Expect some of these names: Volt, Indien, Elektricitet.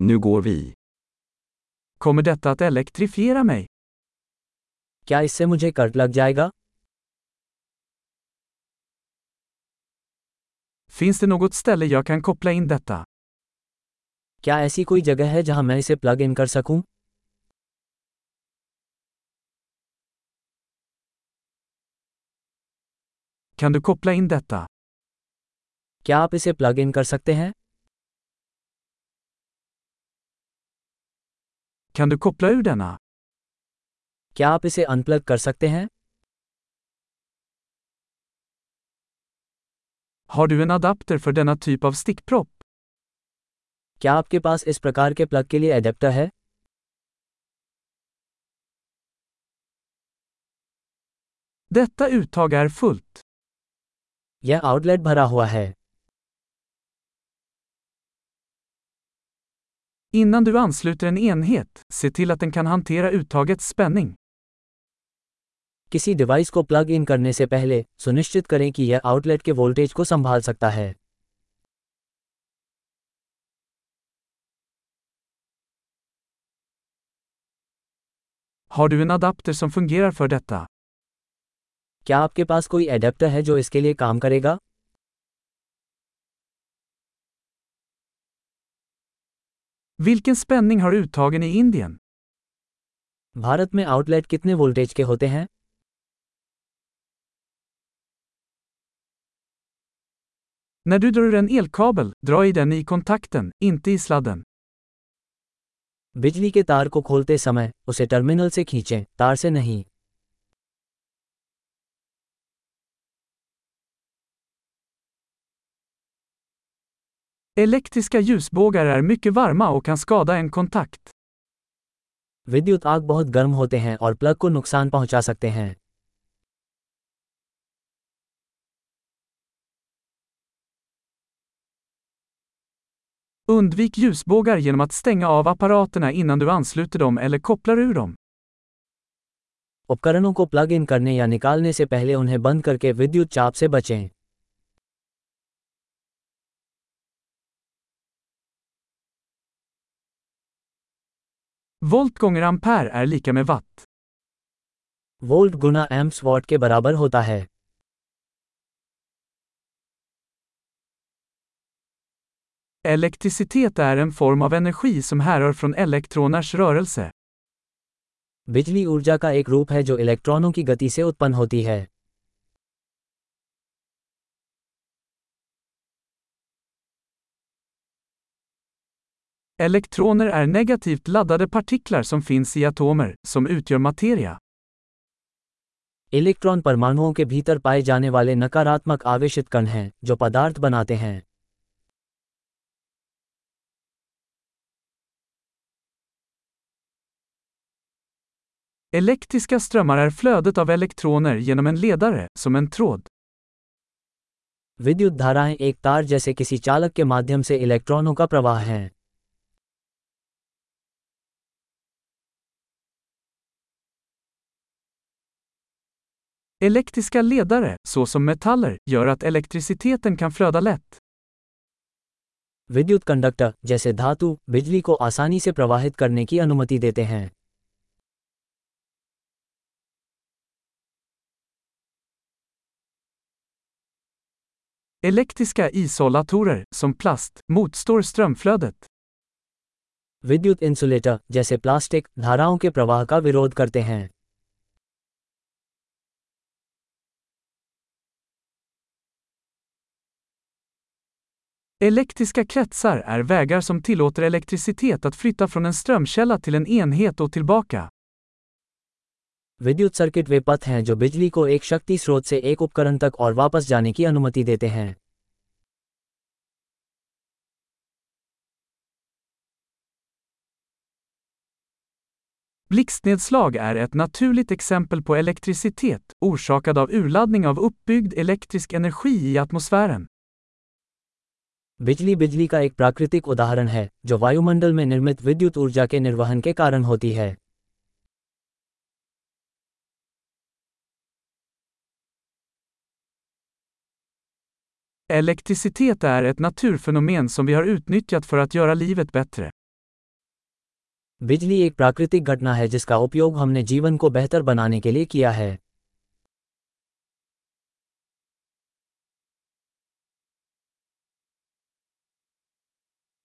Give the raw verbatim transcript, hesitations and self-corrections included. Nu går vi. Kommer detta att elektrifiera mig? क्या इससे मुझे करंट लग जाएगा? Finns det något ställe jag kan koppla in detta? क्या ऐसी कोई जगह है जहां मैं इसे प्लग इन कर सकूं? Kan du koppla in detta? क्या आप इसे प्लग इन कर सकते हैं? Kan du koppla ur denna? क्या आप इसे अनप्लग कर सकते हैं? Har du en adapter för denna typ av stickpropp? क्या आपके पास इस प्रकार के प्लग के लिए एडेप्टर है? Detta uttag är fullt. यह आउटलेट भरा हुआ है. Innan du ansluter en enhet, se till att den kan hantera uttagets spänning. किसी डिवाइस को प्लग इन करने से पहले सुनिश्चित करें कि यह आउटलेट के वोल्टेज को संभाल सकता है. Har du en adapter som fungerar för detta? क्या आपके पास कोई एडेप्टर है जो इसके लिए काम करेगा? Vilken spänning har uttagen i Indien? Bharat में आउटलेट कितने वोल्टेज के होते हैं? När du drar ur en elkabel, dra i den i kontakten, inte i sladden. बिजली के तार को खोलते समय उसे टर्मिनल से खींचें, तार से नहीं. Elektriska ljusbågar är mycket varma och kan skada en kontakt. विद्युत आग बहुत गर्म होते हैं और प्लग को नुकसान पहुंचा सकते हैं. Undvik ljusbågar genom att stänga av apparaterna innan du ansluter dem eller kopplar ur dem. उपकरणों को प्लग इन करने या निकालने से पहले उन्हें बंद करके विद्युत चाप से बचें. Volt gånger ampere är lika med watt. Volt गुना amps watt के बराबर होता है. Elektricitet är en form av energi som härrör från elektroners rörelse. बिजली ऊर्जा का एक रूप है जो इलेक्ट्रॉनों की गति से उत्पन्न होती है. Elektroner är negativt laddade partiklar som finns i atomer, som utgör materia. Elektron परमाणुओं के भीतर पाए जाने वाले नकारात्मक आवेशित कण हैं, जो पदार्थ बनाते हैं. Elektriska strömmar är flödet av elektroner genom en ledare, som en tråd. विद्युत धाराएं एक तार जैसे किसी चालक के माध्यम से इलेक्ट्रॉनों का प्रवाह है. Elektriska ledare, såsom metaller, gör att elektriciteten kan flöda lätt. विद्युत कंडक्टर, जैसे धातु, बिजली को आसानी से प्रवाहित करने की अनुमति देते हैं. Elektriska isolatorer, som plast, motstår strömflödet. विद्युत इंसुलेटर, जैसे प्लास्टिक, धाराओं के प्रवाह का विरोध करते हैं. Elektriska kretsar är vägar som tillåter elektricitet att flytta från en strömkälla till en enhet och tillbaka. विद्युत सर्किट वे पथ हैं जो बिजली को एक शक्ति स्रोत से एक उपकरण तक और वापस जाने की अनुमति देते हैं. Blixtnedslag är ett naturligt exempel på elektricitet, orsakad av urladdning av uppbyggd elektrisk energi i atmosfären. बिजली बिजली का एक प्राकृतिक उदाहरण है जो वायुमंडल में निर्मित विद्युत ऊर्जा के निर्वहन के कारण होती है. Elektricitet är ett naturfenomen som vi har utnyttjat för att göra livet bättre. बिजली एक प्राकृतिक घटना है जिसका उपयोग हमने जीवन को बेहतर बनाने के लिए किया है।